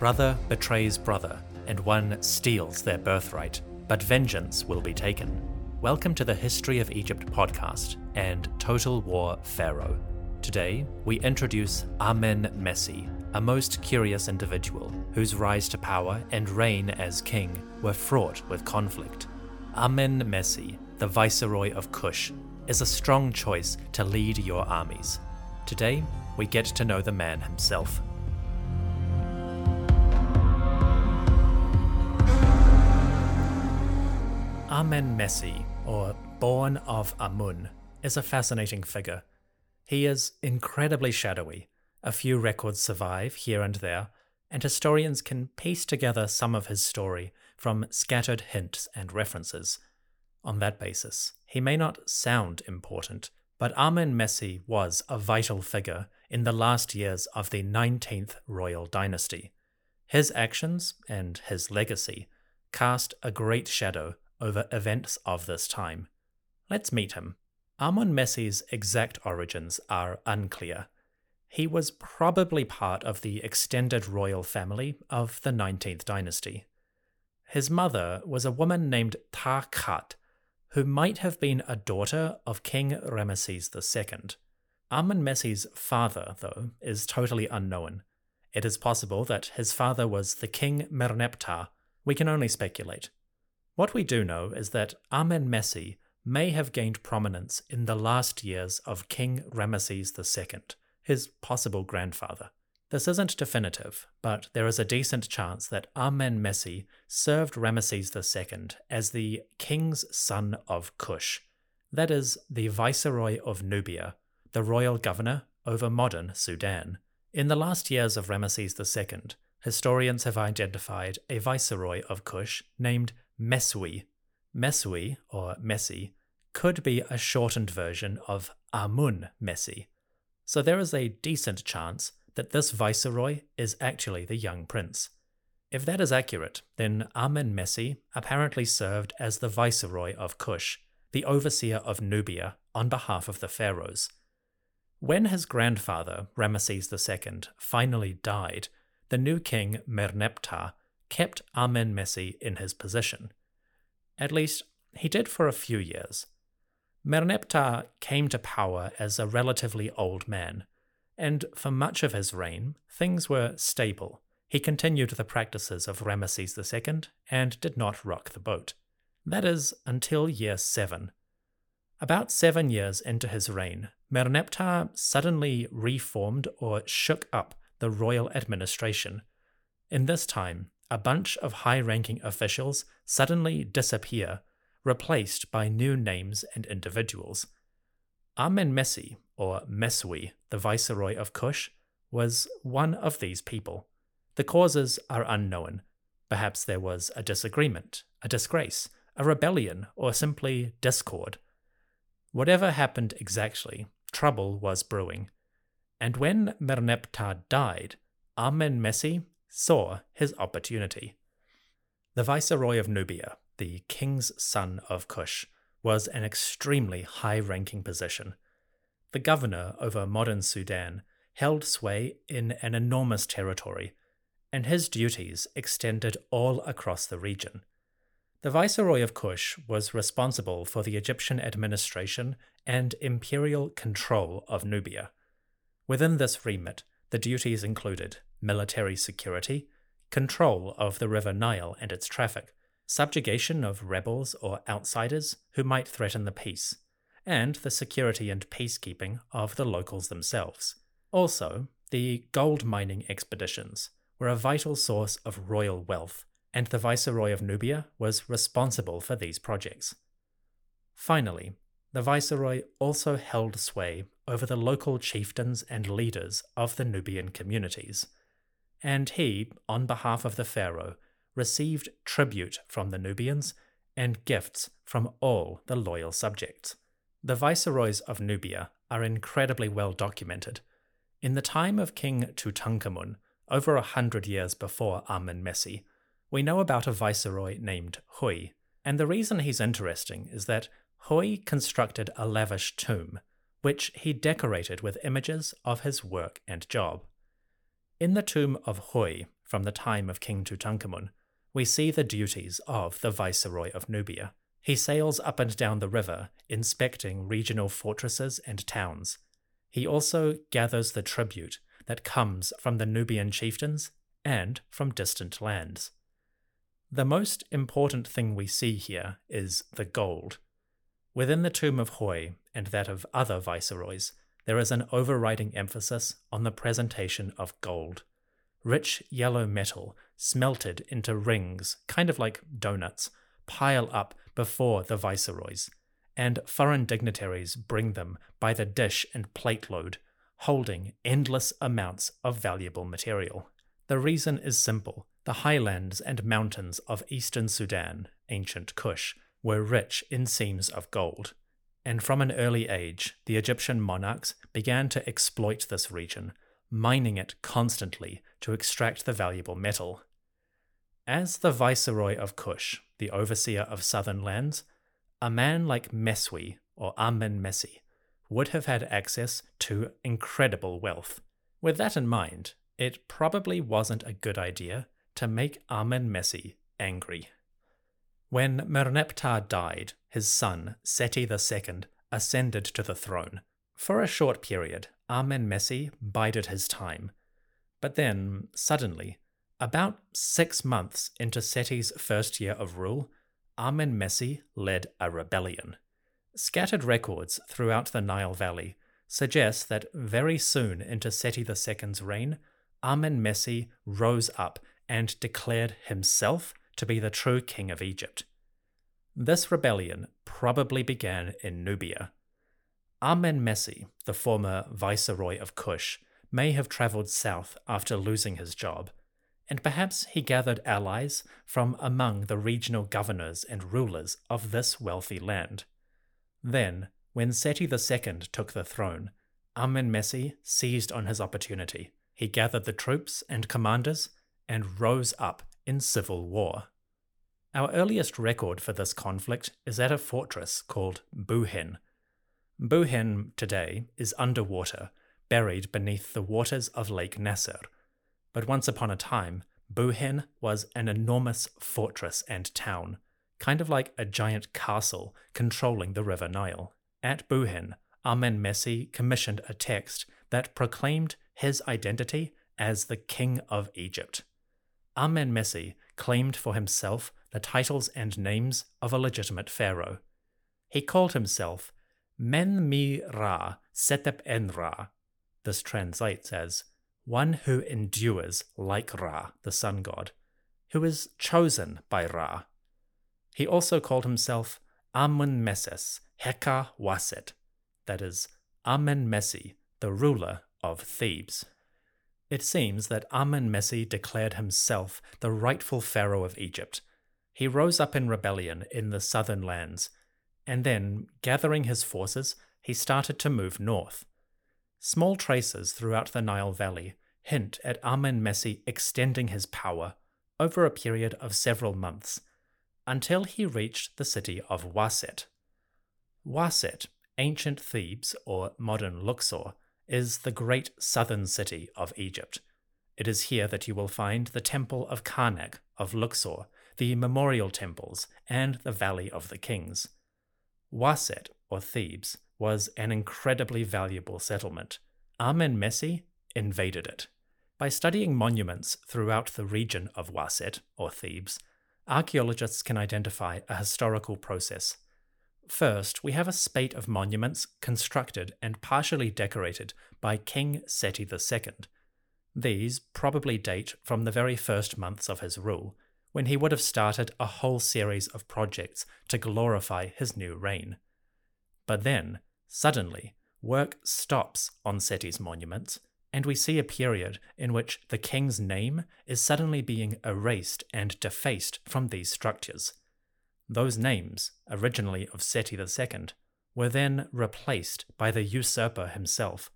Brother betrays brother, and one steals their birthright, but vengeance will be taken. Welcome to the History of Egypt podcast and Total War: Pharaoh. Today, we introduce Amenmesse, a most curious individual whose rise to power and reign as king were fraught with conflict. Amenmesse, the viceroy of Kush, is a strong choice to lead your armies. Today, we get to know the man himself. Amenmesse, or Born of Amun, is a fascinating figure. He is incredibly shadowy. A few records survive here and there, and historians can piece together some of his story from scattered hints and references. On that basis, he may not sound important, but Amenmesse was a vital figure in the last years of the 19th royal dynasty. His actions and his legacy cast a great shadow over events of this time. Let's meet him. Amenmesse's exact origins are unclear. He was probably part of the extended royal family of the 19th dynasty. His mother was a woman named Takhat, who might have been a daughter of King Ramesses II. Amenmesse's father, though, is totally unknown. It is possible that his father was the King Merneptah. We can only speculate. What we do know is that Amenmesse may have gained prominence in the last years of King Ramesses II, his possible grandfather. This isn't definitive, but there is a decent chance that Amenmesse served Ramesses II as the king's son of Kush, that is, the viceroy of Nubia, the royal governor over modern Sudan. In the last years of Ramesses II, historians have identified a viceroy of Kush named Mesui. Mesui, or Messi, could be a shortened version of Amenmesse. So there is a decent chance that this viceroy is actually the young prince. If that is accurate, then Amenmesse apparently served as the viceroy of Kush, the overseer of Nubia, on behalf of the pharaohs. When his grandfather, Ramesses II, finally died, the new king, Merneptah, kept Amenmesse in his position. At least, he did for a few years. Merneptah came to power as a relatively old man, and for much of his reign, things were stable. He continued the practices of Ramesses II and did not rock the boat. That is, until year 7. About 7 years into his reign, Merneptah suddenly reformed or shook up the royal administration. In this time, a bunch of high-ranking officials suddenly disappear, replaced by new names and individuals. Amenmesse, or Mesui, the viceroy of Kush, was one of these people. The causes are unknown. Perhaps there was a disagreement, a disgrace, a rebellion, or simply discord. Whatever happened exactly, trouble was brewing. And when Merneptah died, Amenmesse saw his opportunity. The viceroy of Nubia, the king's son of Kush, was an extremely high-ranking position. The governor over modern Sudan held sway in an enormous territory, and his duties extended all across the region. The viceroy of Kush was responsible for the Egyptian administration and imperial control of Nubia. Within this remit, the duties included military security, control of the River Nile and its traffic, subjugation of rebels or outsiders who might threaten the peace, and the security and peacekeeping of the locals themselves. Also, the gold mining expeditions were a vital source of royal wealth, and the viceroy of Nubia was responsible for these projects. Finally, the viceroy also held sway over the local chieftains and leaders of the Nubian communities, and he, on behalf of the pharaoh, received tribute from the Nubians and gifts from all the loyal subjects. The viceroys of Nubia are incredibly well documented. In the time of King Tutankhamun, over 100 years before Amenmesse, we know about a viceroy named Hui, and the reason he's interesting is that Hui constructed a lavish tomb, which he decorated with images of his work and job. In the tomb of Hui, from the time of King Tutankhamun, we see the duties of the viceroy of Nubia. He sails up and down the river, inspecting regional fortresses and towns. He also gathers the tribute that comes from the Nubian chieftains and from distant lands. The most important thing we see here is the gold. Within the tomb of Hui and that of other viceroys, there is an overriding emphasis on the presentation of gold. Rich yellow metal, smelted into rings, kind of like donuts, pile up before the viceroys, and foreign dignitaries bring them by the dish and plate load, holding endless amounts of valuable material. The reason is simple. The highlands and mountains of eastern Sudan, ancient Kush, were rich in seams of gold, and from an early age, the Egyptian monarchs began to exploit this region, mining it constantly to extract the valuable metal. As the viceroy of Kush, the overseer of southern lands, a man like Mesui or Amenmesse would have had access to incredible wealth. With that in mind, it probably wasn't a good idea to make Amenmesse angry. When Merneptah died, his son, Seti II, ascended to the throne. For a short period, Amenmesse bided his time. But then, suddenly, about 6 months into Seti's first year of rule, Amenmesse led a rebellion. Scattered records throughout the Nile Valley suggest that very soon into Seti II's reign, Amenmesse rose up and declared himself to be the true king of Egypt. This rebellion probably began in Nubia. Amenmesse, the former viceroy of Kush, may have travelled south after losing his job, and perhaps he gathered allies from among the regional governors and rulers of this wealthy land. Then, when Seti II took the throne, Amenmesse seized on his opportunity. He gathered the troops and commanders and rose up in civil war. Our earliest record for this conflict is at a fortress called Buhen. Buhen today is underwater, buried beneath the waters of Lake Nasser. But once upon a time, Buhen was an enormous fortress and town, kind of like a giant castle controlling the River Nile. At Buhen, Amenmesse commissioned a text that proclaimed his identity as the King of Egypt. Amenmesse claimed for himself the titles and names of a legitimate pharaoh. He called himself Men-mi-ra-setep-en-ra. This translates as one who endures like Ra, the sun god, who is chosen by Ra. He also called himself Amenmesses Heka Waset, that is, Amenmesse, the ruler of Thebes. It seems that Amenmesse declared himself the rightful pharaoh of Egypt. He rose up in rebellion in the southern lands, and then, gathering his forces, he started to move north. Small traces throughout the Nile Valley hint at Amenmesse extending his power over a period of several months, until he reached the city of Waset. Waset, ancient Thebes or modern Luxor, is the great southern city of Egypt. It is here that you will find the temple of Karnak, of Luxor, the memorial temples, and the Valley of the Kings. Waset, or Thebes, was an incredibly valuable settlement. Amenmesse invaded it. By studying monuments throughout the region of Waset, or Thebes, archaeologists can identify a historical process. First, we have a spate of monuments constructed and partially decorated by King Seti II. These probably date from the very first months of his rule, when he would have started a whole series of projects to glorify his new reign. But then, suddenly, work stops on Seti's monuments, and we see a period in which the king's name is suddenly being erased and defaced from these structures. Those names, originally of Seti II, were then replaced by the usurper himself.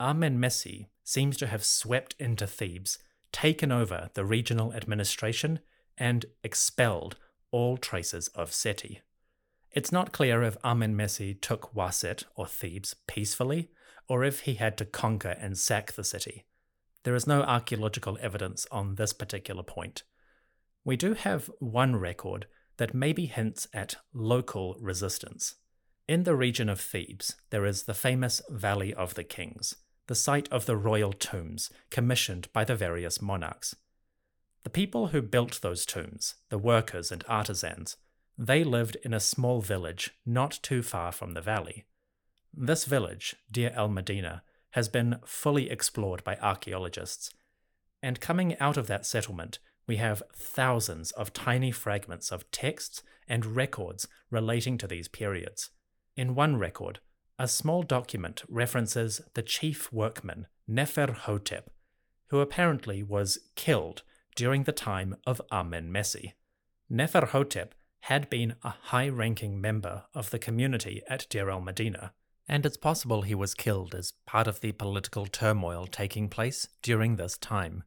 Amenmesse seems to have swept into Thebes, taken over the regional administration, and expelled all traces of Seti. It's not clear if Amenmesse took Waset or Thebes peacefully, or if he had to conquer and sack the city. There is no archaeological evidence on this particular point. We do have one record that maybe hints at local resistance. In the region of Thebes, there is the famous Valley of the Kings, the site of the royal tombs commissioned by the various monarchs. The people who built those tombs, the workers and artisans, they lived in a small village not too far from the valley. This village, Deir el-Medina, has been fully explored by archaeologists, and coming out of that settlement, we have thousands of tiny fragments of texts and records relating to these periods. In one record, a small document references the chief workman, Neferhotep, who apparently was killed during the time of Amenmesse. Neferhotep had been a high-ranking member of the community at Deir el-Medina, and it's possible he was killed as part of the political turmoil taking place during this time.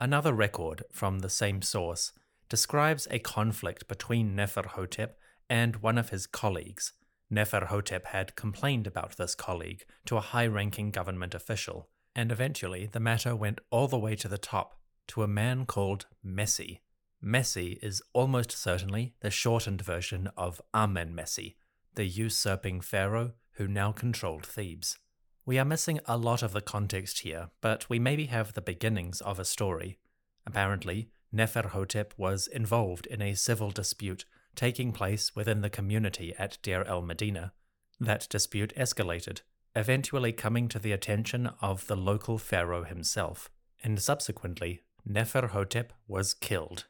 Another record from the same source describes a conflict between Neferhotep and one of his colleagues. Neferhotep had complained about this colleague to a high-ranking government official, and eventually the matter went all the way to the top, to a man called Mesui. Mesui is almost certainly the shortened version of Amenmesse, the usurping pharaoh who now controlled Thebes. We are missing a lot of the context here, but we maybe have the beginnings of a story. Apparently, Neferhotep was involved in a civil dispute taking place within the community at Deir el-Medina. That dispute escalated, eventually coming to the attention of the local pharaoh himself, and subsequently, Neferhotep was killed.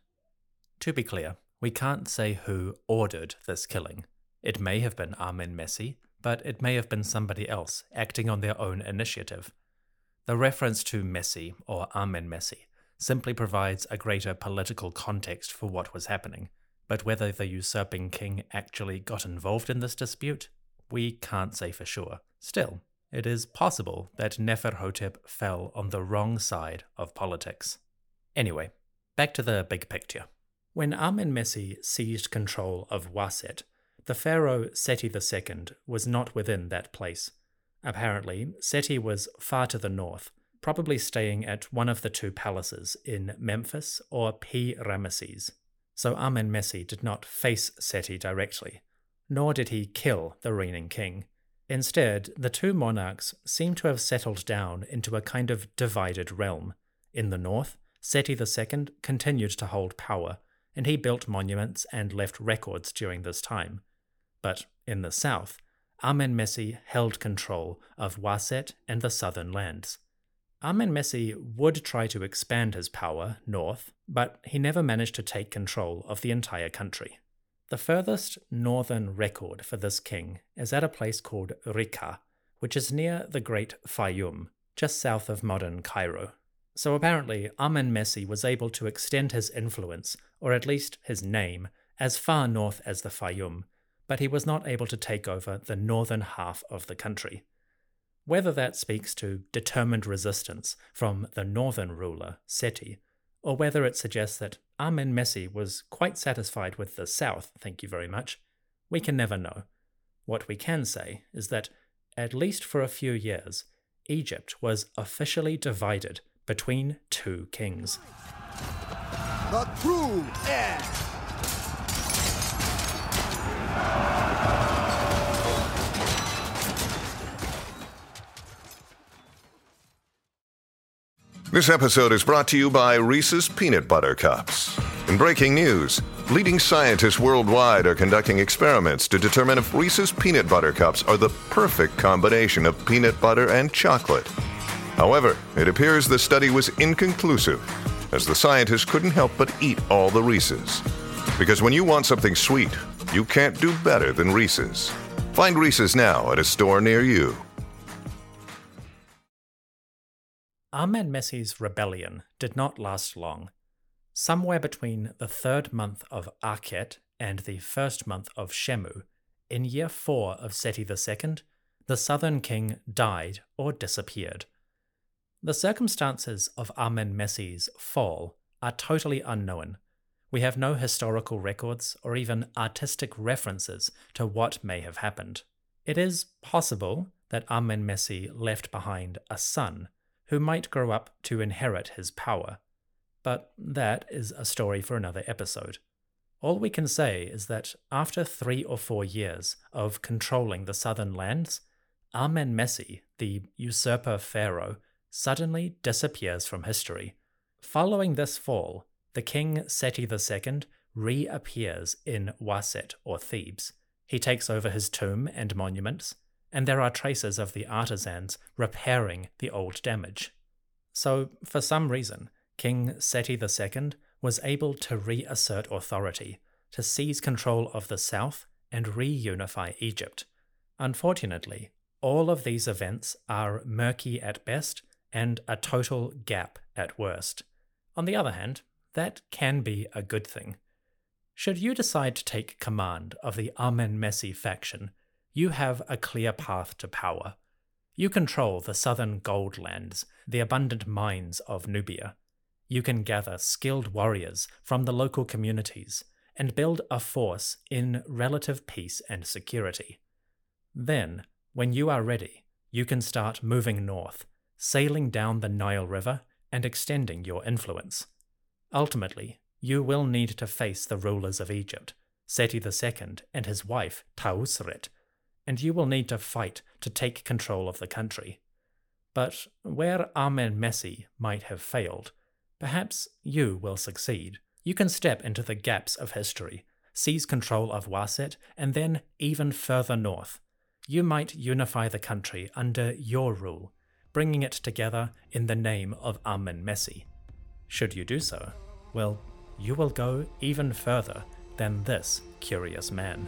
To be clear, we can't say who ordered this killing. It may have been Amenmesse, but it may have been somebody else acting on their own initiative. The reference to Mesui or Amenmesse simply provides a greater political context for what was happening. But whether the usurping king actually got involved in this dispute, we can't say for sure. Still, it is possible that Neferhotep fell on the wrong side of politics. Anyway, back to the big picture. When Amenmesse seized control of Waset, the pharaoh Seti II was not within that place. Apparently, Seti was far to the north, probably staying at one of the two palaces in Memphis or Pi-Ramesses. So Amenmesse did not face Seti directly, nor did he kill the reigning king. Instead, the two monarchs seem to have settled down into a kind of divided realm. In the north, Seti II continued to hold power, and he built monuments and left records during this time. But in the south, Amenmesse held control of Waset and the southern lands. Amenmesse would try to expand his power north, but he never managed to take control of the entire country. The furthest northern record for this king is at a place called Rika, which is near the great Fayum, just south of modern Cairo. So apparently Amenmesse was able to extend his influence, or at least his name, as far north as the Fayum, but he was not able to take over the northern half of the country. Whether that speaks to determined resistance from the northern ruler, Seti, or whether it suggests that Amenmesse was quite satisfied with the south, thank you very much, we can never know. What we can say is that, at least for a few years, Egypt was officially divided between two kings. The true heir. This episode is brought to you by Reese's Peanut Butter Cups. In breaking news, leading scientists worldwide are conducting experiments to determine if Reese's Peanut Butter Cups are the perfect combination of peanut butter and chocolate. However, it appears the study was inconclusive, as the scientists couldn't help but eat all the Reese's. Because when you want something sweet, you can't do better than Reese's. Find Reese's now at a store near you. Amenmesse's rebellion did not last long. Somewhere between the 3rd month of Akhet and the 1st month of Shemu, in year 4 of Seti II, the southern king died or disappeared. The circumstances of Amenmesse's fall are totally unknown. We have no historical records or even artistic references to what may have happened. It is possible that Amenmesse left behind a son who might grow up to inherit his power, but that is a story for another episode. All we can say is that after 3 or 4 years of controlling the southern lands, Amenmesse, the usurper pharaoh, suddenly disappears from history. Following this fall, the king Seti II reappears in Waset or Thebes. He takes over his tomb and monuments, and there are traces of the artisans repairing the old damage. So, for some reason, King Seti II was able to reassert authority, to seize control of the south and reunify Egypt. Unfortunately, all of these events are murky at best and a total gap at worst. On the other hand, that can be a good thing. Should you decide to take command of the Amenmesse faction, you have a clear path to power. You control the southern gold lands, the abundant mines of Nubia. You can gather skilled warriors from the local communities and build a force in relative peace and security. Then, when you are ready, you can start moving north, sailing down the Nile River and extending your influence. Ultimately, you will need to face the rulers of Egypt, Seti II and his wife Tausret, and you will need to fight to take control of the country. But where Amenmesse might have failed, perhaps you will succeed. You can step into the gaps of history, seize control of Waset, and then even further north. You might unify the country under your rule, bringing it together in the name of Amenmesse. Should you do so, well, you will go even further than this curious man.